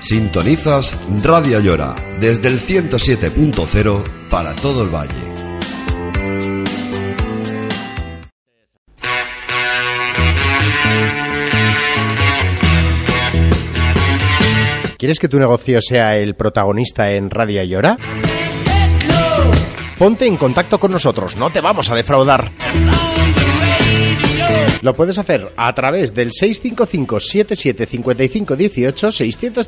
Sintonizas Radio Ayora desde el 107.0 para todo el valle. ¿Quieres que tu negocio sea el protagonista en Radio Ayora? Ponte en contacto con nosotros, no te vamos a defraudar. Lo puedes hacer a través del 655-77-5518,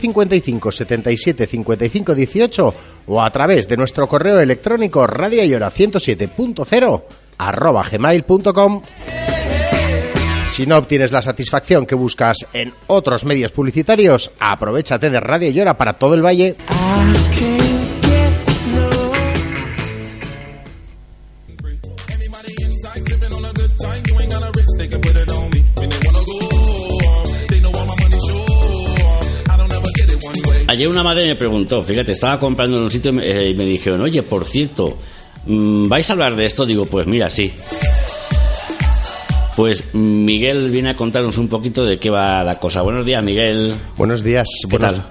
655-77-5518 o a través de nuestro correo electrónico radioayora107.0@gmail.com. Si no obtienes la satisfacción que buscas en otros medios publicitarios, aprovechate de Radio Ayora para todo el valle. Ayer una madre me preguntó, fíjate, estaba comprando en un sitio y me dijeron, oye, por cierto, ¿vais a hablar de esto? Digo, pues mira, sí. Pues Miguel viene a contarnos un poquito de qué va la cosa. Buenos días, Miguel. Buenos días.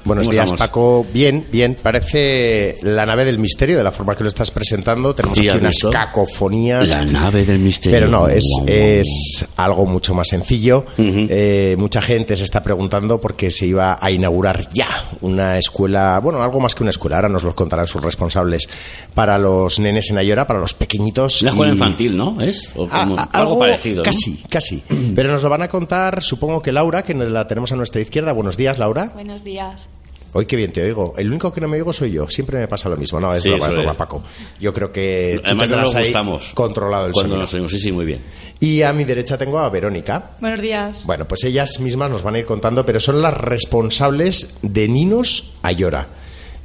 Buenos días, Paco. Bien, bien. Parece la nave del misterio, de la forma que lo estás presentando. Tenemos aquí unas cacofonías. La nave del misterio. Pero no, es algo mucho más sencillo. Uh-huh. Mucha gente se está preguntando porque se iba a inaugurar ya una escuela, bueno, algo más que una escuela. Ahora nos lo contarán sus responsables. Para los nenes en Ayora, para los pequeñitos. La escuela infantil, ¿no? ¿Es? O como, algo parecido. Casi. ¿No? Casi. Pero nos lo van a contar, supongo que Laura, que la tenemos a nuestra izquierda. Buenos días, Laura. Buenos días. Hoy qué bien te oigo. El único que no me oigo soy yo. Siempre me pasa lo mismo. No, es broma, Paco. Yo creo que además tú nos gustamos controlado el sonido. Cuando nos oímos, sí, muy bien. Y a mi derecha tengo a Verónica. Buenos días. Bueno, pues ellas mismas nos van a ir contando, pero son las responsables de Ninos Ayora.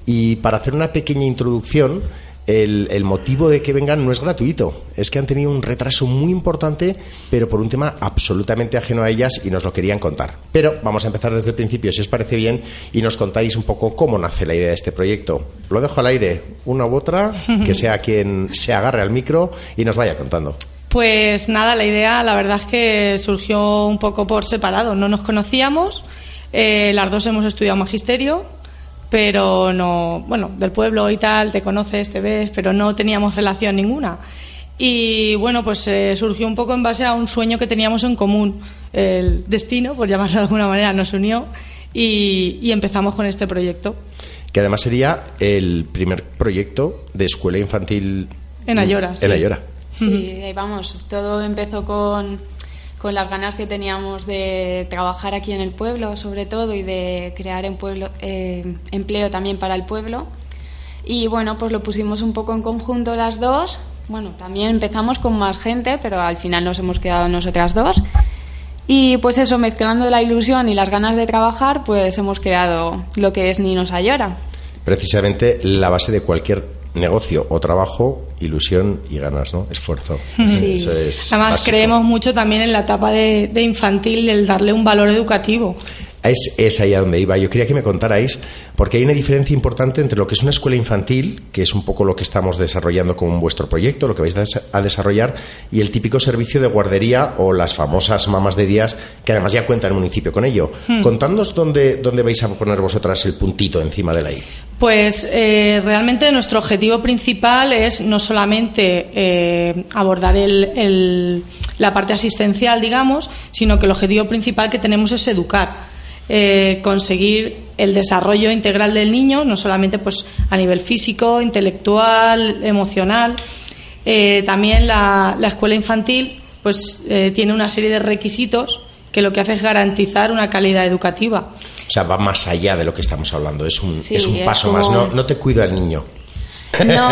Y para hacer una pequeña introducción, el motivo de que vengan no es gratuito, es que han tenido un retraso muy importante, pero por un tema absolutamente ajeno a ellas y nos lo querían contar. Pero vamos a empezar desde el principio, si os parece bien, y nos contáis un poco cómo nace la idea de este proyecto. Lo dejo al aire, una u otra, que sea quien se agarre al micro y nos vaya contando. Pues nada, la idea la verdad es que surgió un poco por separado, no nos conocíamos, las dos hemos estudiado magisterio. Pero no, bueno, del pueblo y tal, te conoces, te ves, pero no teníamos relación ninguna. Y bueno, pues surgió un poco en base a un sueño que teníamos en común. El destino, por llamarlo de alguna manera, nos unió y empezamos con este proyecto. Que además sería el primer proyecto de escuela infantil en Ayora. En Ayora. Sí, vamos, todo empezó con las ganas que teníamos de trabajar aquí en el pueblo, sobre todo, y de crear empleo también para el pueblo. Y bueno, pues lo pusimos un poco en conjunto las dos. Bueno, también empezamos con más gente, pero al final nos hemos quedado nosotras dos. Y pues eso, mezclando la ilusión y las ganas de trabajar, pues hemos creado lo que es Ninos Ayora. Precisamente la base de cualquier negocio o trabajo, ilusión y ganas, ¿no? Esfuerzo. Sí. Eso es además básico. Creemos mucho también en la etapa de infantil, el darle un valor educativo. Es ahí a donde iba. Yo quería que me contarais, porque hay una diferencia importante entre lo que es una escuela infantil, que es un poco lo que estamos desarrollando con vuestro proyecto, lo que vais a desarrollar, y el típico servicio de guardería o las famosas mamás de días, que además ya cuenta el municipio con ello. Contadnos dónde vais a poner vosotras el puntito encima de la I. Pues realmente nuestro objetivo principal es no solamente abordar la parte asistencial, digamos, sino que el objetivo principal que tenemos es educar. Conseguir el desarrollo integral del niño, no solamente pues a nivel físico, intelectual, emocional. También la escuela infantil pues tiene una serie de requisitos que lo que hace es garantizar una calidad educativa. O sea, va más allá de lo que estamos hablando, es un paso como más, no te cuido al niño. No.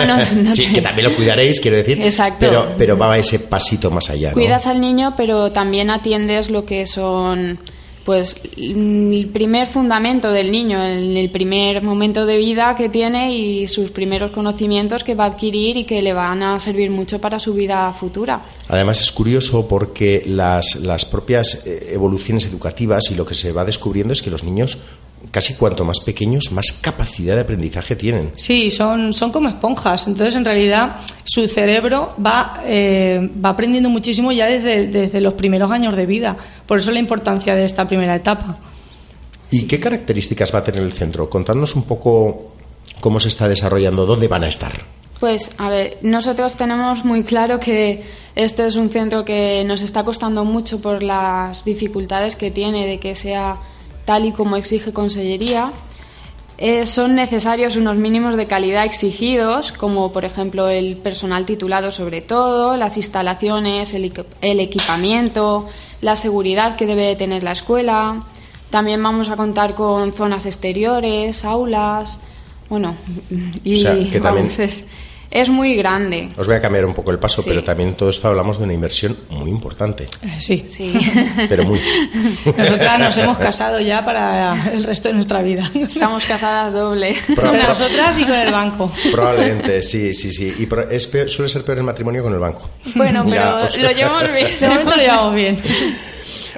Sí, que también lo cuidaréis, quiero decir. Exacto. Pero va ese pasito más allá, ¿no? Cuidas al niño, pero también atiendes lo que son pues el primer fundamento del niño, el primer momento de vida que tiene y sus primeros conocimientos que va a adquirir y que le van a servir mucho para su vida futura. Además es curioso porque las propias evoluciones educativas y lo que se va descubriendo es que los niños casi cuanto más pequeños, más capacidad de aprendizaje tienen. Sí, son como esponjas. Entonces, en realidad, su cerebro va aprendiendo muchísimo ya desde los primeros años de vida. Por eso la importancia de esta primera etapa. ¿Y qué características va a tener el centro? Contadnos un poco cómo se está desarrollando, dónde van a estar. Pues, a ver, nosotros tenemos muy claro que este es un centro que nos está costando mucho por las dificultades que tiene de que sea tal y como exige Consellería. Son necesarios unos mínimos de calidad exigidos, como por ejemplo el personal titulado sobre todo, las instalaciones, el equipamiento, la seguridad que debe tener la escuela. También vamos a contar con zonas exteriores, aulas. Bueno, y o sea, que también es muy grande. Os voy a cambiar un poco el paso, sí. Pero también todo esto hablamos de una inversión muy importante. Sí. Pero muy. Nosotras nos hemos casado ya para el resto de nuestra vida. Estamos casadas doble. Con nosotras y con el banco. Probablemente, sí. Y suele ser peor el matrimonio con el banco. Bueno, pero lo llevamos bien. De momento lo llevamos bien.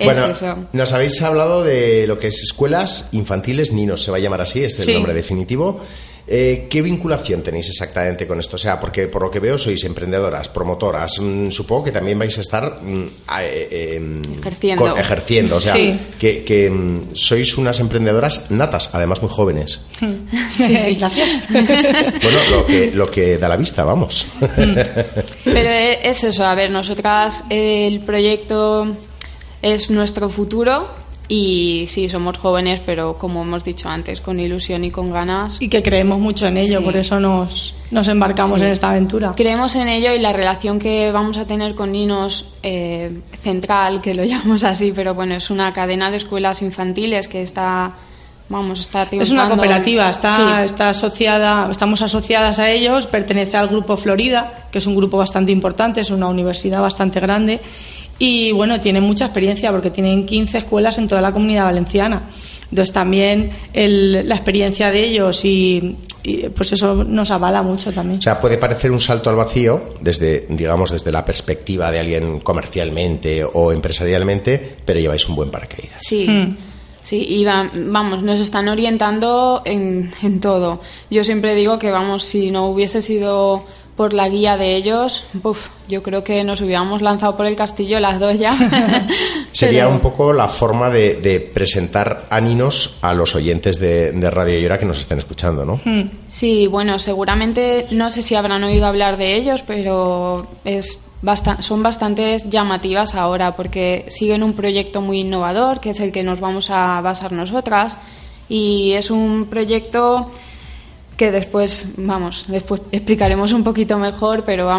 Bueno, nos habéis hablado de lo que es Escuelas Infantiles Ninos, se va a llamar así, este es el nombre definitivo. ¿Qué vinculación tenéis exactamente con esto? O sea, porque por lo que veo sois emprendedoras, promotoras, supongo que también vais a estar ejerciendo. O sea, que sois unas emprendedoras natas, además muy jóvenes. Sí, gracias. Bueno, lo que da la vista, vamos. Pero es eso, a ver, nosotras el proyecto es nuestro futuro y sí, somos jóvenes, pero como hemos dicho antes, con ilusión y con ganas. Y que creemos mucho en ello, por eso nos embarcamos en esta aventura. Creemos en ello y la relación que vamos a tener con Ninos Central, que lo llamamos así, pero bueno, es una cadena de escuelas infantiles que está triunfando. Es una cooperativa, está asociada, estamos asociadas a ellos, pertenece al Grupo Florida, que es un grupo bastante importante, es una universidad bastante grande. Y bueno, tienen mucha experiencia porque tienen 15 escuelas en toda la Comunidad Valenciana. Entonces también la experiencia de ellos y pues eso nos avala mucho también. O sea, puede parecer un salto al vacío desde la perspectiva de alguien comercialmente o empresarialmente, pero lleváis un buen paracaídas. Sí, y vamos, nos están orientando en todo. Yo siempre digo que vamos, si no hubiese sido por la guía de ellos, yo creo que nos hubiéramos lanzado por el castillo las dos ya. Sería un poco la forma de presentar a Ninos a los oyentes de Radio Ayora que nos estén escuchando, ¿no? Sí, bueno, seguramente, no sé si habrán oído hablar de ellos, pero son bastante llamativas ahora porque siguen un proyecto muy innovador, que es el que nos vamos a basar nosotras, y es un proyecto que después explicaremos un poquito mejor, pero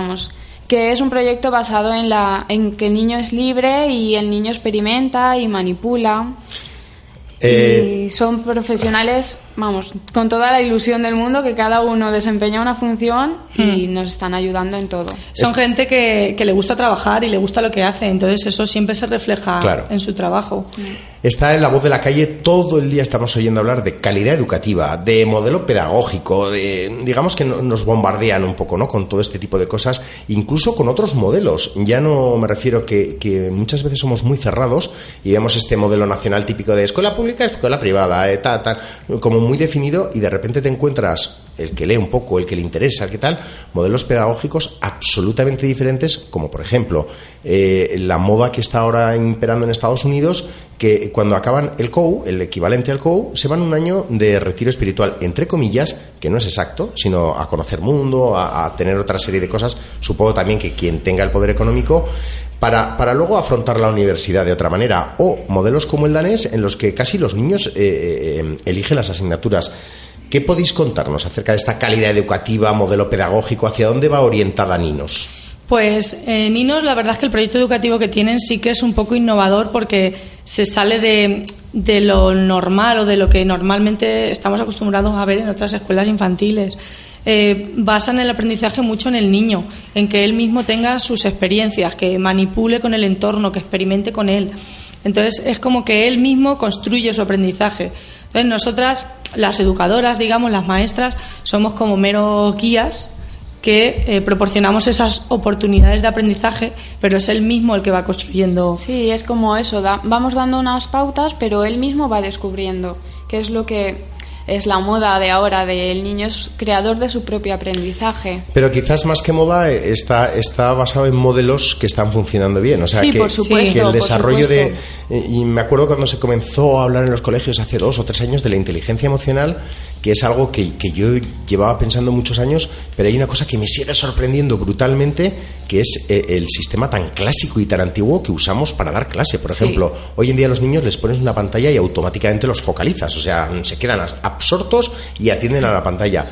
que es un proyecto basado en que el niño es libre y el niño experimenta y manipula. Y son profesionales, con toda la ilusión del mundo, que cada uno desempeña una función y nos están ayudando en todo. Son gente que le gusta trabajar y le gusta lo que hace, entonces eso siempre se refleja en su trabajo. Está en la voz de la calle, todo el día estamos oyendo hablar de calidad educativa, de modelo pedagógico, digamos que nos bombardean un poco, ¿no?, con todo este tipo de cosas, incluso con otros modelos. Ya no me refiero que muchas veces somos muy cerrados y vemos este modelo nacional típico de escuela pública, escuela privada, como muy definido, y de repente te encuentras el que lee un poco, el que le interesa, modelos pedagógicos absolutamente diferentes, como por ejemplo la moda que está ahora imperando en Estados Unidos, que cuando acaban el COU, el equivalente al COU, se van un año de retiro espiritual, entre comillas, que no es exacto, sino a conocer mundo, a tener otra serie de cosas, supongo también que quien tenga el poder económico, para luego afrontar la universidad de otra manera, o modelos como el danés en los que casi los niños eligen las asignaturas. ¿Qué podéis contarnos acerca de esta calidad educativa, modelo pedagógico? ¿Hacia dónde va orientada Ninos? Pues Ninos, la verdad es que el proyecto educativo que tienen sí que es un poco innovador porque se sale de lo normal o de lo que normalmente estamos acostumbrados a ver en otras escuelas infantiles. Basan el aprendizaje mucho en el niño, en que él mismo tenga sus experiencias, que manipule con el entorno, que experimente con él. Entonces es como que él mismo construye su aprendizaje. Entonces nosotras, las educadoras, digamos, las maestras, somos como meros guías que proporcionamos esas oportunidades de aprendizaje, pero es él mismo el que va construyendo. Sí, es como eso, vamos dando unas pautas, pero él mismo va descubriendo qué es lo que es la moda de ahora, de el niño es creador de su propio aprendizaje. Pero quizás más que moda está basado en modelos que están funcionando bien, o sea, sí, que, por supuesto, que el desarrollo de... Y me acuerdo cuando se comenzó a hablar en los colegios hace 2 o 3 años de la inteligencia emocional, que es algo que yo llevaba pensando muchos años, pero hay una cosa que me sigue sorprendiendo brutalmente, que es el sistema tan clásico y tan antiguo que usamos para dar clase. Por ejemplo, sí, hoy en día a los niños les pones una pantalla y automáticamente los focalizas, o sea, se quedan absortos y atienden a la pantalla.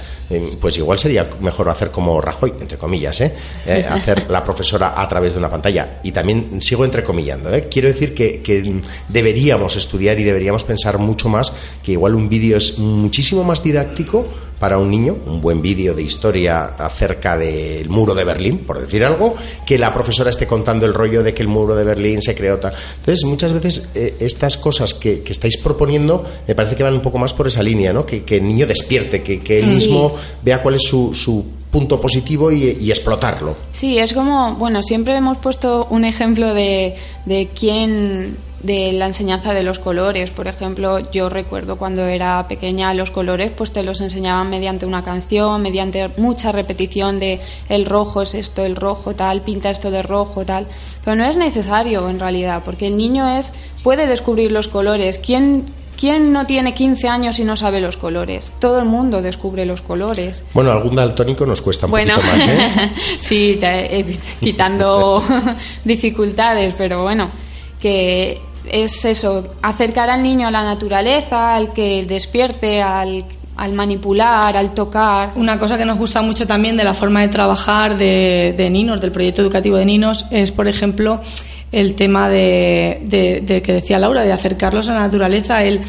Pues igual sería mejor hacer como Rajoy, entre comillas, hacer la profesora a través de una pantalla. Y también sigo entrecomillando, quiero decir que deberíamos estudiar y deberíamos pensar mucho más, que igual un vídeo es muchísimo más didáctico para un niño, un buen vídeo de historia acerca del muro de Berlín, por decir algo, que la profesora esté contando el rollo de que el muro de Berlín se creó tal. Entonces muchas veces estas cosas que estáis proponiendo me parece que van un poco más por esa línea, ¿no? Que el niño despierte, que él mismo vea cuál es su punto positivo y explotarlo. Sí, es como, bueno, siempre hemos puesto un ejemplo de la enseñanza de los colores. Por ejemplo, yo recuerdo cuando era pequeña los colores pues te los enseñaban mediante una canción, mediante mucha repetición de el rojo es esto, el rojo tal, pinta esto de rojo tal, pero no es necesario en realidad, porque el niño puede descubrir los colores. ¿Quién no tiene 15 años y no sabe los colores? Todo el mundo descubre los colores. Bueno, algún daltónico nos cuesta un poquito más, sí, quitando dificultades, pero bueno, que es eso, acercar al niño a la naturaleza, al que despierte, al manipular, al tocar. Una cosa que nos gusta mucho también de la forma de trabajar de Ninos, del proyecto educativo de Ninos, es, por ejemplo, el tema de que decía Laura, de acercarlos a la naturaleza, el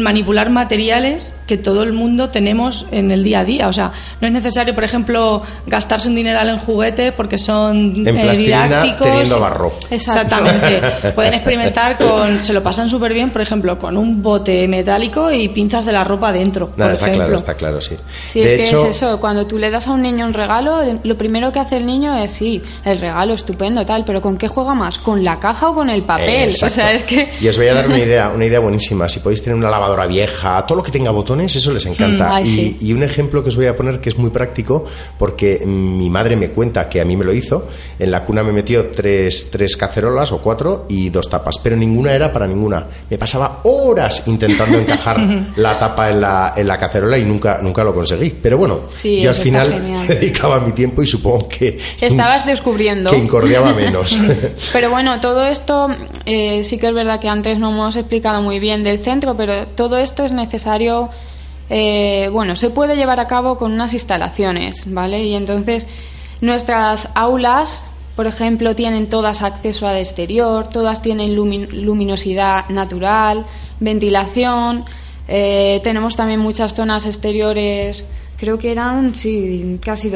manipular materiales que todo el mundo tenemos en el día a día. O sea, no es necesario, por ejemplo, gastarse un dineral en juguetes porque son didácticos, teniendo barro. Exactamente. Pueden experimentar se lo pasan súper bien, por ejemplo, con un bote metálico y pinzas de la ropa dentro. No, está claro, sí. Sí, de hecho, es eso. Cuando tú le das a un niño un regalo, lo primero que hace el niño es, sí, el regalo, estupendo, tal, pero ¿con qué juega más? ¿Con la caja o con el papel? O sea, es que... Y os voy a dar una idea buenísima. Si podéis tener una lavadora vieja, todo lo que tenga botones, eso les encanta. Y un ejemplo que os voy a poner que es muy práctico, porque mi madre me cuenta que a mí me lo hizo. En la cuna me metió tres cacerolas o 4 y 2 tapas, pero ninguna era para ninguna. Me pasaba horas intentando encajar la tapa en la cacerola y nunca lo conseguí. Pero bueno, sí, yo al final dedicaba mi tiempo y supongo que... Estabas descubriendo. Que incordiaba menos. Pero bueno, todo esto sí que es verdad que antes no hemos explicado muy bien del centro, pero todo esto es necesario, se puede llevar a cabo con unas instalaciones, ¿vale? Y entonces nuestras aulas, por ejemplo, tienen todas acceso al exterior, todas tienen luminosidad natural, ventilación, tenemos también muchas zonas exteriores. Creo que eran, casi 200,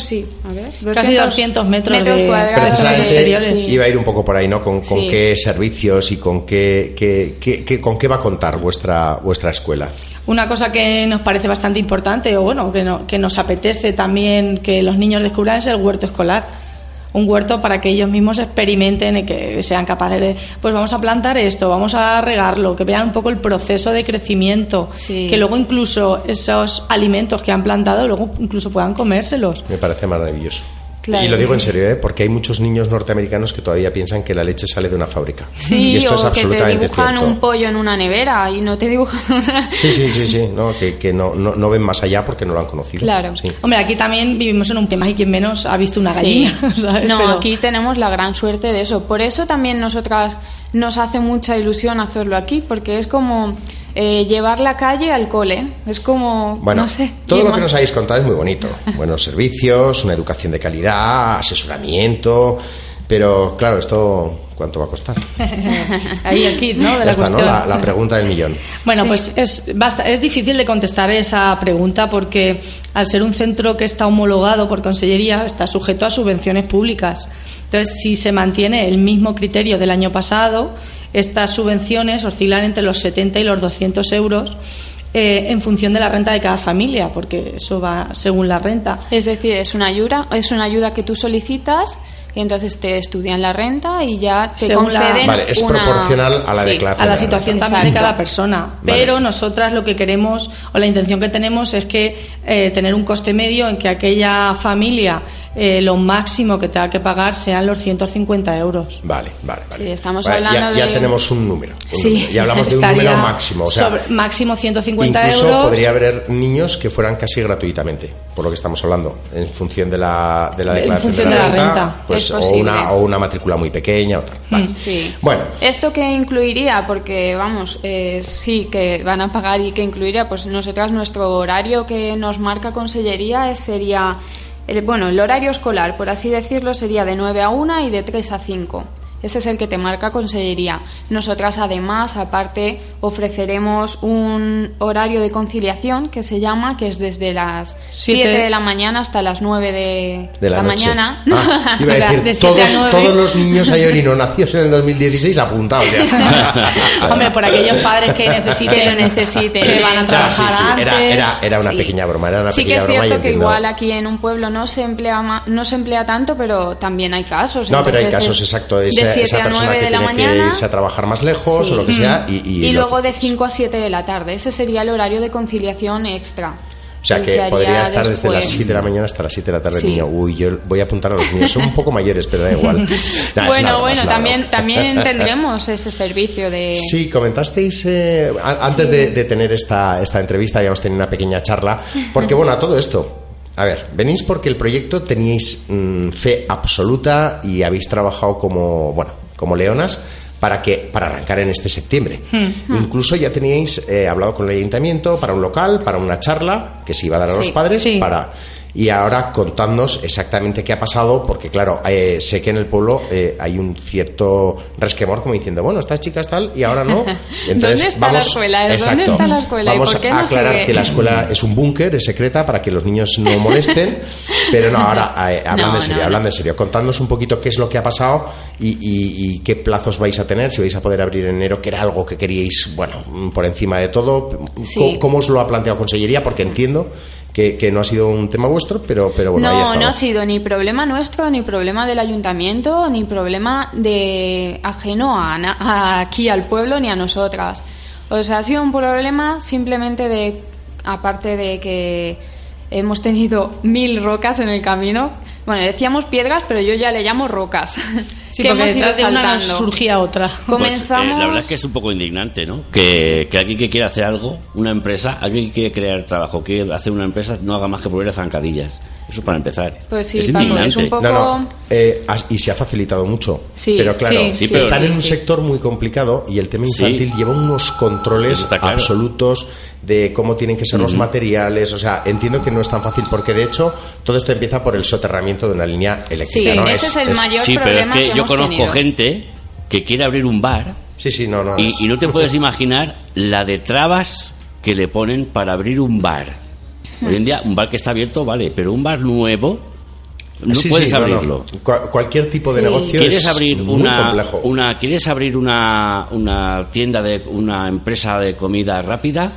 casi 200 metros cuadrados exteriores. Iba a ir un poco por ahí, ¿no? Con qué servicios y con qué va a contar vuestra escuela. Una cosa que nos parece bastante importante, o bueno, que nos apetece también que los niños descubran, es el huerto escolar. Un huerto para que ellos mismos experimenten y que sean capaces de, pues vamos a plantar esto, vamos a regarlo, que vean un poco el proceso de crecimiento, que luego incluso esos alimentos que han plantado luego incluso puedan comérselos. Me parece maravilloso. Claro. Y lo digo en serio, porque hay muchos niños norteamericanos que todavía piensan que la leche sale de una fábrica. Sí, y esto es absolutamente que te dibujan cierto. Un pollo en una nevera y no te dibujan una... Sí, no, que no ven más allá porque no lo han conocido. Claro. Sí. Hombre, aquí también vivimos en un tema y quien menos ha visto una gallina. Sí. ¿Sabes? No, pero... aquí tenemos la gran suerte de eso. Por eso también nosotras nos hace mucha ilusión hacerlo aquí, porque es como... llevar la calle al cole. Es como, no sé. Todo lo que nos habéis contado es muy bonito. Buenos servicios, una educación de calidad, asesoramiento... Pero, claro, esto ¿cuánto va a costar? Ahí el kit, ¿no? De la cuestión. ¿No? La pregunta del millón. Bueno, sí. Pues es difícil de contestar esa pregunta porque al ser un centro que está homologado por Consellería está sujeto a subvenciones públicas. Entonces, si se mantiene el mismo criterio del año pasado, estas subvenciones oscilan entre los 70 y los 200 euros en función de la renta de cada familia, porque eso va según la renta. Es decir, es una ayuda que tú solicitas y entonces te estudian la renta y ya te conceden. Vale, es proporcional a la declaración. A la situación también de cada persona. Vale. Pero nosotras lo que queremos, o la intención que tenemos, es que tener un coste medio en que aquella familia lo máximo que tenga que pagar sean los 150 euros. Vale. Sí, estamos hablando ya tenemos un número. Ya hablamos de un número máximo. O sea, máximo 150 euros. Incluso podría haber niños que fueran casi gratuitamente, por lo que estamos hablando, en función de la declaración de la renta. Pues, o una matrícula muy pequeña o tal. Vale. Sí. Bueno. ¿Esto qué incluiría? Porque, vamos, sí que van a pagar y qué incluiría. Pues nosotras, nuestro horario que nos marca Consellería sería... el horario escolar, por así decirlo, sería de 9 a 1 y de 3 a 5. Ese es el que te marca Consellería. Nosotras, además, aparte, ofreceremos un horario de conciliación que se llama, que es desde las 7 de la mañana hasta las 9 de la mañana. Ah, iba a decir, de todos los niños ayorino nacidos en el 2016 apuntados ya. Hombre, por aquellos padres que necesiten, que van a trabajar antes. Era una pequeña broma. Sí que es cierto que igual aquí en un pueblo no se emplea tanto, pero también hay casos. No, pero hay casos, exacto. Esa persona que tiene que irse a trabajar más lejos o lo que sea. Y luego de 5 a 7 de la tarde. Ese sería el horario de conciliación extra. O sea, que podría estar desde las 7 de la mañana hasta las 7 de la tarde. Sí. Niño. Uy, yo voy a apuntar a los niños. Son un poco mayores, pero da igual. También tendremos ese servicio de... Sí, comentasteis, antes de tener esta entrevista, habíamos tenido una pequeña charla. Porque, a todo esto... A ver, venís porque el proyecto teníais fe absoluta y habéis trabajado como leonas para arrancar en este septiembre. Incluso ya teníais hablado con el ayuntamiento para un local, para una charla que se iba a dar a los padres. Y ahora contadnos exactamente qué ha pasado, porque claro, sé que en el pueblo hay un cierto resquemor como diciendo, estas chicas tal y ahora no. Entonces, ¿Dónde está la escuela? Vamos a aclarar que la escuela es un búnker, es secreta para que los niños no molesten, pero no, ahora hablando en serio, contadnos un poquito qué es lo que ha pasado y qué plazos vais a tener, si vais a poder abrir en enero, que era algo que queríais, por encima de todo. ¿Cómo os lo ha planteado Consellería? Porque entiendo que no ha sido un tema vuestro, pero ahí está. No ha sido ni problema nuestro, ni problema del ayuntamiento, ni problema de ajeno a aquí al pueblo ni a nosotras. O sea, ha sido un problema simplemente de, aparte de que hemos tenido 1000 rocas en el camino. Bueno, decíamos piedras, pero yo ya le llamo rocas. Sí, que hemos ido saltando. Surgía otra. Comenzamos... la verdad es que es un poco indignante, ¿no? Que alguien que quiera hacer algo, una empresa, alguien que quiere crear trabajo, quiere hacer una empresa, no haga más que volver a zancadillas. Eso para empezar. Pues sí, es indignante. Es un poco... y se ha facilitado mucho. Sí, pero claro, pero están en un sector muy complicado y el tema infantil lleva unos controles absolutos de cómo tienen que ser los materiales. O sea, entiendo que no es tan fácil porque, de hecho, todo esto empieza por el soterramiento de una línea eléctrica. Sí, ¿no? Ese es el mayor problema pero es que yo conozco gente que quiere abrir un bar y no te puedes imaginar la de trabas que le ponen para abrir un bar. Hoy en día un bar que está abierto, vale, pero un bar nuevo no puedes abrirlo. Cualquier tipo de negocio es complejo. ¿Quieres abrir una tienda de una empresa de comida rápida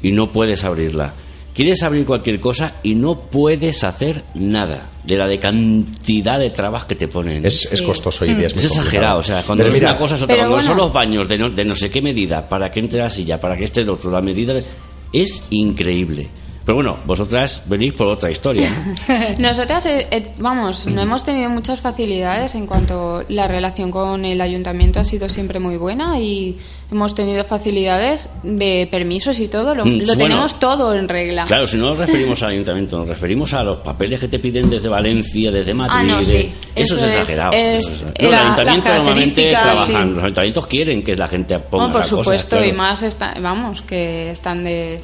y no puedes abrirla? Quieres abrir cualquier cosa y no puedes hacer nada de la de cantidad de trabas que te ponen. Es costoso y es exagerado. O sea, cuando es una cosa es otra. Cuando son los baños de no sé qué medida, para que entre la silla, para que esté el otro, la medida es increíble. Pero vosotras venís por otra historia, ¿no? Nosotras, no hemos tenido muchas facilidades en cuanto la relación con el ayuntamiento ha sido siempre muy buena y hemos tenido facilidades de permisos y todo, lo tenemos todo en regla. Claro, si no nos referimos al ayuntamiento, nos referimos a los papeles que te piden desde Valencia, desde Madrid. Eso es exagerado. El ayuntamiento normalmente trabajan, los ayuntamientos quieren que la gente ponga la cosa. Por supuesto, y más que están de...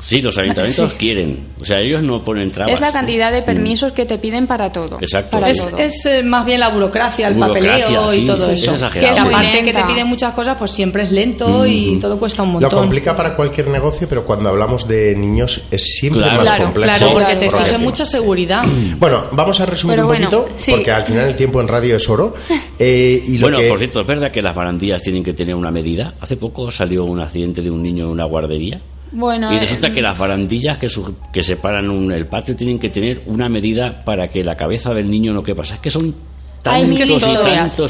Sí, los ayuntamientos quieren. O sea, ellos no ponen trabas. Es la cantidad de permisos que te piden para todo. Exacto. Para todo. Es más bien la burocracia, el papeleo y todo eso. Es exagerado. Que aparte que te piden muchas cosas, pues siempre es lento y todo cuesta un montón. Lo complica para cualquier negocio, pero cuando hablamos de niños es siempre más complejo. Claro, porque te exige mucha seguridad. Bueno, vamos a resumir un poquito, porque al final el tiempo en radio es oro. Y bueno, por cierto, es verdad que las barandillas tienen que tener una medida. Hace poco salió un accidente de un niño en una guardería. Bueno, y resulta que las barandillas que separan el patio tienen que tener una medida para que la cabeza del niño no quepa. O sea, es que son tantos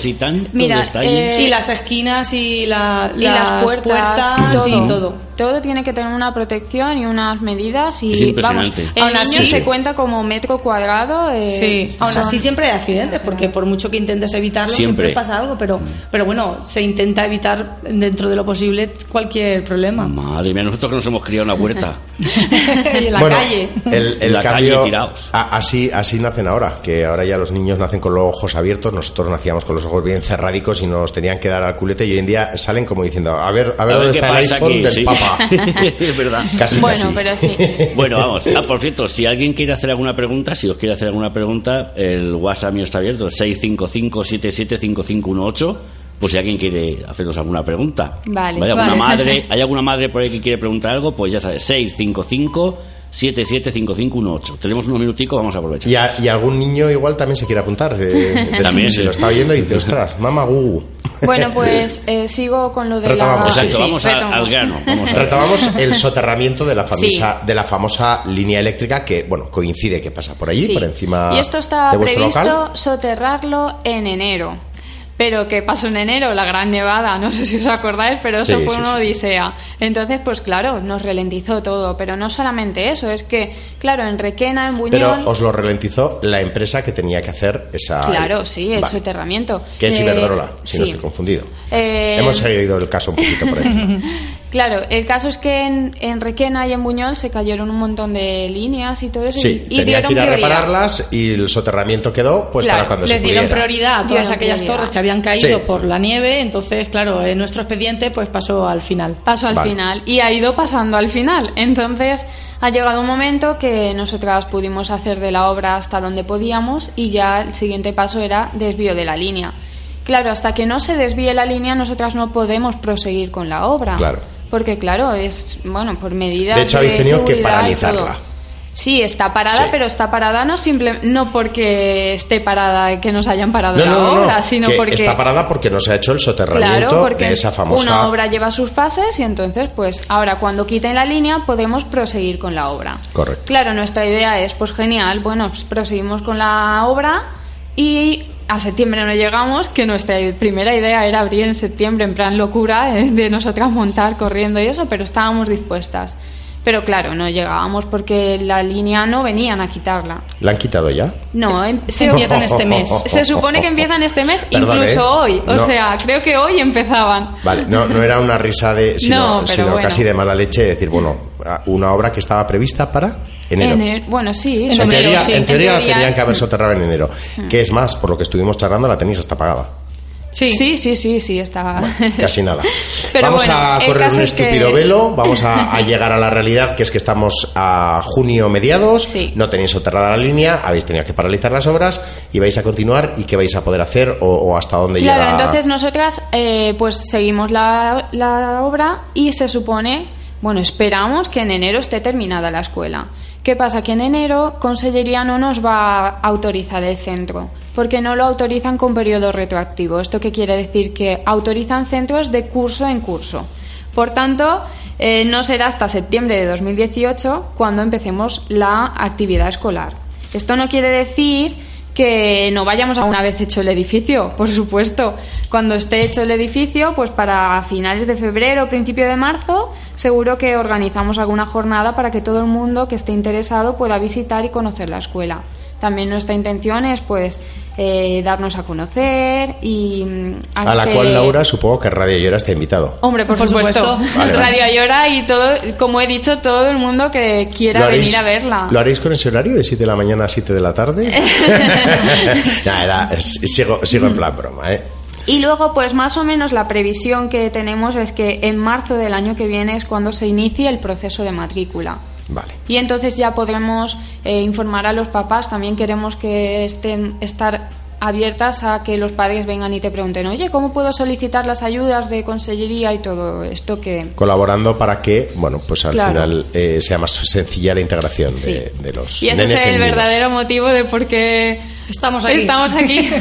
y tantos detalles. Y las esquinas y, las puertas y todo. Todo tiene que tener una protección y unas medidas. Y es impresionante. Vamos, el niño se cuenta como metro cuadrado. Aún así siempre hay accidentes, porque por mucho que intentes evitarlo, siempre pasa algo. Pero bueno, se intenta evitar dentro de lo posible cualquier problema. Madre mía, nosotros que nos hemos criado en la huerta. Y en la calle. En la calle tirados. Así nacen ahora, que ahora ya los niños nacen con los ojos abiertos. Nosotros nacíamos con los ojos bien cerradicos y nos tenían que dar al culete, y hoy en día salen como diciendo, a ver dónde está el iPhone aquí, del papá. Es verdad. Casi. Pero sí. Bueno, vamos. Por cierto, si alguien quiere hacer alguna pregunta, el WhatsApp mío está abierto, 655-775518. Pues si alguien quiere hacernos alguna pregunta. Vale. ¿Hay alguna madre por ahí que quiere preguntar algo? Pues ya sabes, 655-775518. Tenemos unos minuticos, vamos a aprovechar. Y algún niño igual también se quiere apuntar. También se lo está oyendo y dice, ostras, mamá Gugu. Bueno, pues sigo con lo de al grano. Retomamos el soterramiento de la famosa línea eléctrica que, bueno, coincide que pasa por allí, por encima de vuestro local. Y esto está previsto soterrarlo en enero. Pero ¿qué pasó en enero? La gran nevada, no sé si os acordáis, pero eso fue una odisea. Entonces, pues claro, nos ralentizó todo, pero no solamente eso, es que, claro, en Requena, en Buñol... Pero os lo ralentizó la empresa que tenía que hacer esa... Claro, el soterramiento. Que es Iberdrola, no estoy confundido. Hemos seguido el caso un poquito por ahí. Claro, el caso es que en Requena y en Buñol se cayeron un montón de líneas y todo eso. Sí, y tenía que ir a repararlas y el soterramiento quedó para cuando se pudiera. Les dieron prioridad a todas aquellas torres que habían caído por la nieve, entonces, claro, nuestro expediente pues pasó al final. Pasó al final y ha ido pasando al final. Entonces, ha llegado un momento que nosotras pudimos hacer de la obra hasta donde podíamos y ya el siguiente paso era desvío de la línea. Claro, hasta que no se desvíe la línea, nosotras no podemos proseguir con la obra. Claro. Porque, claro, es, bueno, por medidas de hecho, habéis tenido que paralizarla. Sí, está parada, pero está parada no porque esté parada, que nos hayan parado la obra, sino porque... Está parada porque no se ha hecho el soterramiento de esa famosa... Una obra lleva sus fases y entonces, pues, ahora cuando quiten la línea podemos proseguir con la obra. Correcto. Claro, nuestra idea es, pues genial, bueno, pues, proseguimos con la obra y... A septiembre no llegamos, que nuestra primera idea era abrir en septiembre, en plan locura, de nosotras montar corriendo y eso, pero estábamos dispuestas. Pero claro, no llegábamos porque la línea no venían a quitarla. ¿La han quitado ya? No, se empiezan este mes. Se supone que empiezan este mes, hoy. O sea, creo que hoy empezaban. Vale, no era una risa casi de mala leche decir, una obra que estaba prevista para enero. En teoría tenían que haber soterrado en enero. Que es más, por lo que estuvimos charlando, la tenéis hasta pagada. Sí, está... Bueno, casi nada. Pero vamos a correr un estúpido velo, vamos a llegar a la realidad, que es que estamos a junio mediados, no tenéis soterrada la línea, habéis tenido que paralizar las obras y vais a continuar, y qué vais a poder hacer o hasta dónde llega... Claro, entonces nosotras pues seguimos la obra y se supone, esperamos que en enero esté terminada la escuela. ¿Qué pasa? Que en enero Consellería no nos va a autorizar el centro, porque no lo autorizan con periodo retroactivo. ¿Esto qué quiere decir? Que autorizan centros de curso en curso. Por tanto, no será hasta septiembre de 2018 cuando empecemos la actividad escolar. Esto no quiere decir que no vayamos a una vez hecho el edificio, por supuesto. Cuando esté hecho el edificio, pues para finales de febrero o principio de marzo... Seguro que organizamos alguna jornada para que todo el mundo que esté interesado pueda visitar y conocer la escuela. También nuestra intención es, darnos a conocer y... A la cual, Laura, supongo que Radio Ayora está invitado. Hombre, por supuesto. Vale. Radio Ayora y todo, como he dicho, todo el mundo que quiera venir a verla. ¿Lo haréis con ese horario de 7 de la mañana a 7 de la tarde? Sigo en plan broma, Y luego, pues más o menos la previsión que tenemos es que en marzo del año que viene es cuando se inicie el proceso de matrícula. Vale. Y entonces ya podremos informar a los papás. También queremos que estar abiertas a que los padres vengan y te pregunten, oye, ¿cómo puedo solicitar las ayudas de Consellería y todo esto? Que colaborando para que, bueno, pues al final sea más sencilla la integración de los nenes. Y ese es el verdadero motivo de por qué estamos aquí.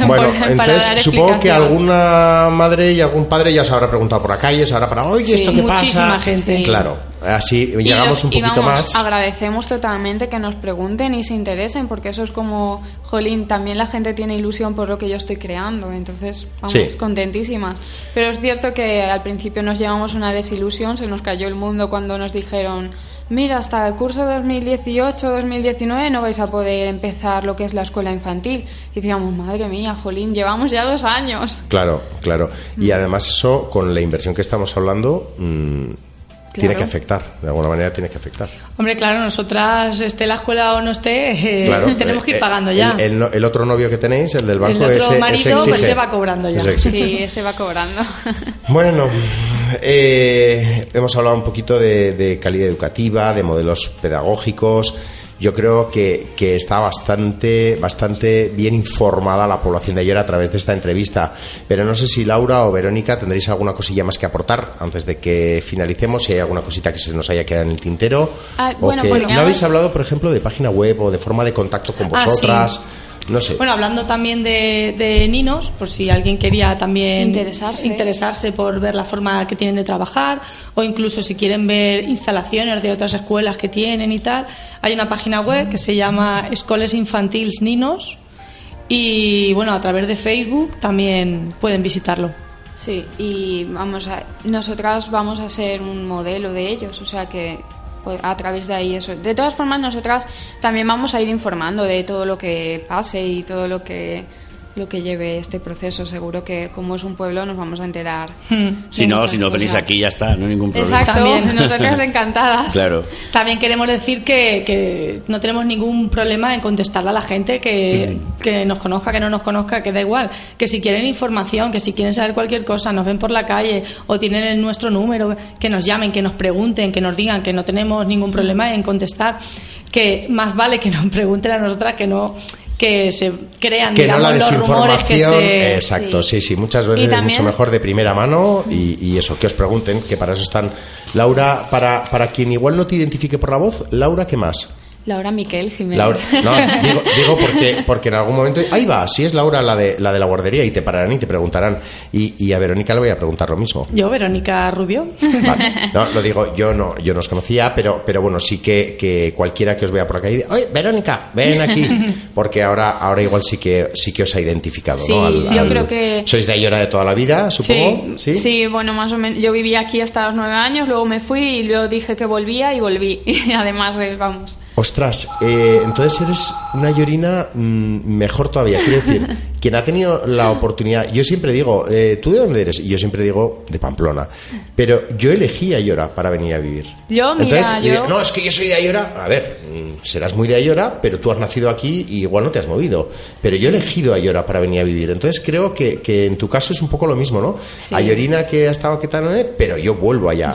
Bueno, entonces supongo que alguna madre y algún padre ya se habrá preguntado por la calle, se habrá parado, oye, ¿esto qué pasa? Muchísima gente. Claro, así llegamos un poquito más. Agradecemos totalmente que nos pregunten y se interesen, porque eso es como, jolín, también la gente tiene ilusión por lo que yo estoy creando, entonces vamos, contentísima. Pero es cierto que al principio nos llevamos una desilusión, se nos cayó el mundo cuando nos dijeron, mira, hasta el curso 2018-2019 no vais a poder empezar lo que es la escuela infantil. Y decíamos, madre mía, jolín, llevamos ya 2 años. Claro, claro. Y además eso, con la inversión que estamos hablando... Tiene que afectar, de alguna manera tiene que afectar. Hombre, claro, nosotras, esté la escuela o no esté, claro, tenemos que ir pagando ya. El otro novio que tenéis, el del banco, el otro marido, pues se va cobrando ya. Sí, ese va cobrando. Bueno, hemos hablado un poquito de calidad educativa, de modelos pedagógicos. Yo creo que está bastante bien informada la población de Ayora a través de esta entrevista. Pero no sé si Laura o Verónica tendréis alguna cosilla más que aportar antes de que finalicemos, si hay alguna cosita que se nos haya quedado en el tintero. No habéis hablado, por ejemplo, de página web o de forma de contacto con vosotras. No sé. Bueno, hablando también de Ninos, por si alguien quería también interesarse por ver la forma que tienen de trabajar, o incluso si quieren ver instalaciones de otras escuelas que tienen y tal, hay una página web que se llama Escoles Infantiles Ninos y, bueno, a través de Facebook también pueden visitarlo. Sí, y nosotras vamos a ser un modelo de ellos, o sea que... a través de ahí eso. De todas formas, nosotras también vamos a ir informando de todo lo que pase y todo lo que lleve este proceso. Seguro que como es un pueblo nos vamos a enterar. Si no venís aquí ya está, no hay ningún problema. Exacto, también. Nosotras encantadas. Claro. También queremos decir que no tenemos ningún problema en contestarle a la gente que nos conozca, que no nos conozca, que da igual, que si quieren información, que si quieren saber cualquier cosa, nos ven por la calle o tienen nuestro número, que nos llamen, que nos pregunten, que nos digan, que no tenemos ningún problema en contestar, que más vale que nos pregunten a nosotras que se crean, que digamos, no la desinformación, los rumores que se... Exacto, sí, muchas veces también... es mucho mejor de primera mano y eso, que os pregunten, que para eso están. Laura, para quien igual no te identifique por la voz, Laura, ¿qué más? Laura Miquel Jiménez. Laura, no, digo porque en algún momento, ahí va, si es Laura la de la guardería, y te pararán y te preguntarán. Y a Verónica le voy a preguntar lo mismo. Yo, Verónica Rubio. Vale. No, lo digo, yo no os conocía, pero bueno, sí que cualquiera que os vea por acá y diga, oye, Verónica, ven aquí. Porque ahora igual sí que os ha identificado, sí, ¿no? Yo creo que... Sois de Ayora de toda la vida, supongo. Sí, sí, bueno, más o menos. Yo viví aquí hasta los 9 años, luego me fui y luego dije que volvía y volví. Y además, vamos... Ostras, entonces eres una ayorina mejor todavía. Quiero decir, quien ha tenido la oportunidad... Yo siempre digo, ¿tú de dónde eres? Y yo siempre digo, de Pamplona. Pero yo elegí Ayora para venir a vivir. No, es que yo soy de Ayora. A ver, serás muy de Ayora, pero tú has nacido aquí y igual no te has movido. Pero yo he elegido Ayora para venir a vivir. Entonces creo que en tu caso es un poco lo mismo, ¿no? Sí. Ayorina que ha estado que tal, pero yo vuelvo allá.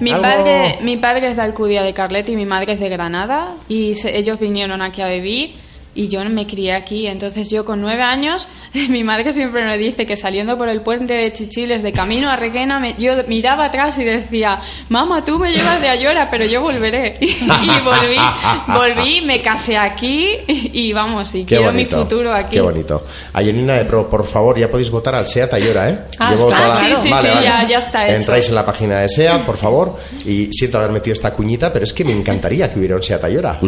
Mi padre es de Alcudia de Carlet y mi madre es de Granada, y ellos vinieron aquí a vivir y yo me crié aquí. Entonces yo con 9 años, mi madre siempre me dice que saliendo por el puente de Chichiles de camino a Requena, yo miraba atrás y decía, mamá, tú me llevas de Ayora, pero yo volveré. Y volví, me casé aquí y vamos, y qué quiero bonito, mi futuro aquí. Qué bonito. Ayonina de Pro, por favor, ya podéis votar al SEAT Ayora, ¿eh? Vale. Ya está hecho. Entráis en la página de SEAT, por favor, y siento haber metido esta cuñita, pero es que me encantaría que hubiera un SEAT Ayora.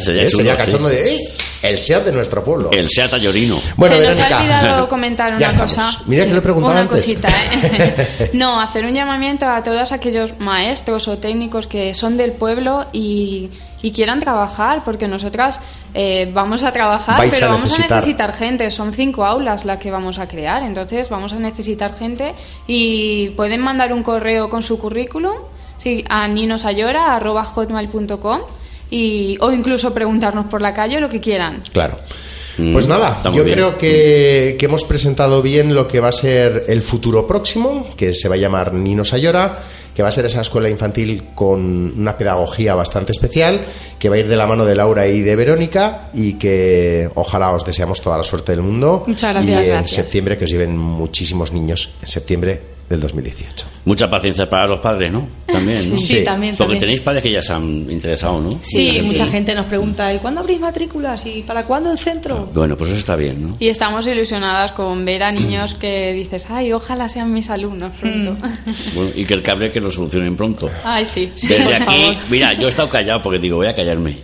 Sería cachondo de... El SEAT de nuestro pueblo. El SEAT ayorino. Bueno, Verónica, se nos ha olvidado comentar una cosa. Mira que lo he preguntado antes. Una cosita, ¿eh? No, hacer un llamamiento a todos aquellos maestros o técnicos que son del pueblo y quieran trabajar, porque nosotras vamos a trabajar, pero vamos a necesitar gente. Son 5 aulas las que vamos a crear, entonces vamos a necesitar gente y pueden mandar un correo con su currículum a ninosayora@hotmail.com o incluso preguntarnos por la calle, lo que quieran. Claro. Pues nada, yo creo que hemos presentado bien lo que va a ser el futuro próximo, que se va a llamar Ninos Ayora, que va a ser esa escuela infantil con una pedagogía bastante especial, que va a ir de la mano de Laura y de Verónica, y que ojalá os deseamos toda la suerte del mundo. Muchas gracias. Y en septiembre que os lleven muchísimos niños, en septiembre del 2018. Mucha paciencia para los padres, ¿no? También, ¿no? Sí, sí, también. Porque tenéis padres que ya se han interesado, ¿no? Sí, mucha gente nos pregunta, ¿y cuándo abrís matrículas? ¿Y para cuándo el centro? Bueno, pues eso está bien, ¿no? Y estamos ilusionadas con ver a niños que dices, ay, ojalá sean mis alumnos pronto. Bueno, y que el cable que lo solucionen pronto. Ay, sí. Desde aquí, mira, yo he estado callado porque digo, voy a callarme.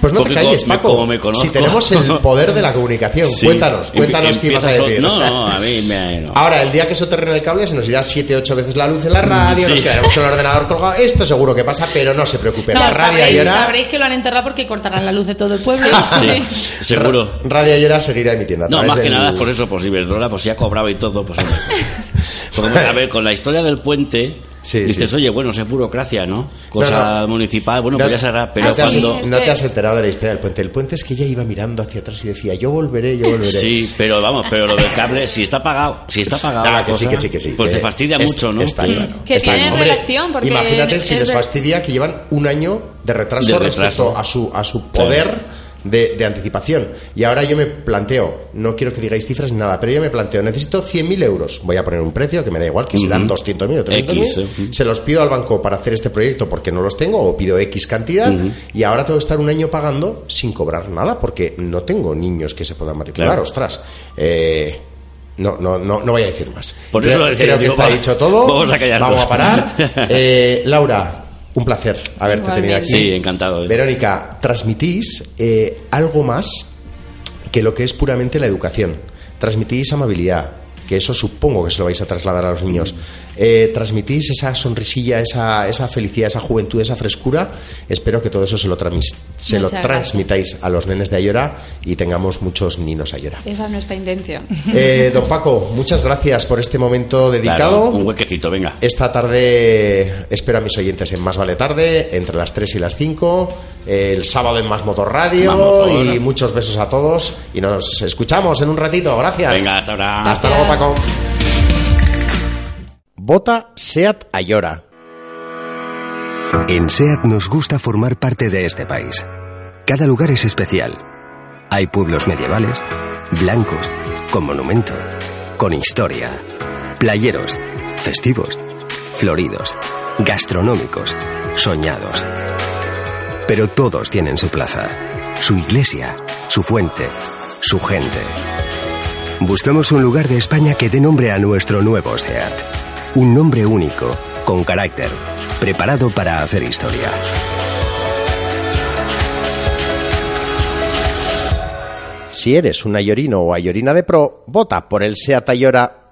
Pues no te calles, Paco. Como me conozco. Si tenemos el poder de la comunicación, sí. Cuéntanos qué ibas a decir. No, a mí me... No. Ahora, el día que soterren el cable se nos irá 7 u 8 veces la luz en la radio, sí. Nos quedaremos con el ordenador colgado. Esto seguro que pasa, pero no se preocupen. No, la Radio Ayora... Sabréis que lo han enterrado porque cortarán la luz de todo el pueblo. Sí, seguro. Radio Ayora seguirá emitiendo. No, más que nada es por eso, pues Iberdrola, pues ya cobraba y todo. Pues, a ver, con la historia del puente... Sí, dices, sí. Oye, bueno, es burocracia, ¿no? Cosa municipal, bueno, pues ya se hará, pero cuando... No te has enterado de la historia del puente. El puente es que ella iba mirando hacia atrás y decía, yo volveré. Sí, pero vamos, pero lo del cable, si está pagado la cosa, que sí. Pues te fastidia mucho, ¿no? Está claro. Que tiene relación, porque... Imagínate si les fastidia que llevan un año de retraso. Respecto a su poder... Sí. De anticipación. Y ahora yo me planteo, no quiero que digáis cifras ni nada, pero yo me planteo, necesito 100.000 euros. Voy a poner un precio que me da igual, que si dan 200.000 o 300.000, se los pido al banco para hacer este proyecto porque no los tengo, o pido X cantidad, y ahora tengo que estar un año pagando sin cobrar nada porque no tengo niños que se puedan matricular. Claro. Ostras, no voy a decir más. Por eso creo que está dicho todo. Vamos a parar. Laura, un placer haberte tenido aquí. Sí, encantado. Verónica, transmitís algo más que lo que es puramente la educación. Transmitís amabilidad, que eso supongo que se lo vais a trasladar a los niños. Transmitís esa sonrisilla, esa felicidad, esa juventud, esa frescura. Espero que todo eso se lo transmitáis a los nenes de Ayora y tengamos muchos ninos Ayora. Esa es nuestra intención. Don Paco, muchas gracias por este momento dedicado. Claro, un huequecito, venga. Esta tarde espero a mis oyentes en Más Vale Tarde, entre las 3 y las 5, el sábado en Más Motor Radio. Y muchos besos a todos y nos escuchamos en un ratito. Gracias. Venga, hasta ahora. Hasta luego, Paco. Vota SEAT Ayora. En SEAT nos gusta formar parte de este país. Cada lugar es especial. Hay pueblos medievales, blancos, con monumento, con historia, playeros, festivos, floridos, gastronómicos, soñados. Pero todos tienen su plaza, su iglesia, su fuente, su gente. Buscamos un lugar de España que dé nombre a nuestro nuevo SEAT. Un nombre único, con carácter, preparado para hacer historia. Si eres un ayorino o ayorina de pro, vota por el SEAT Ayora.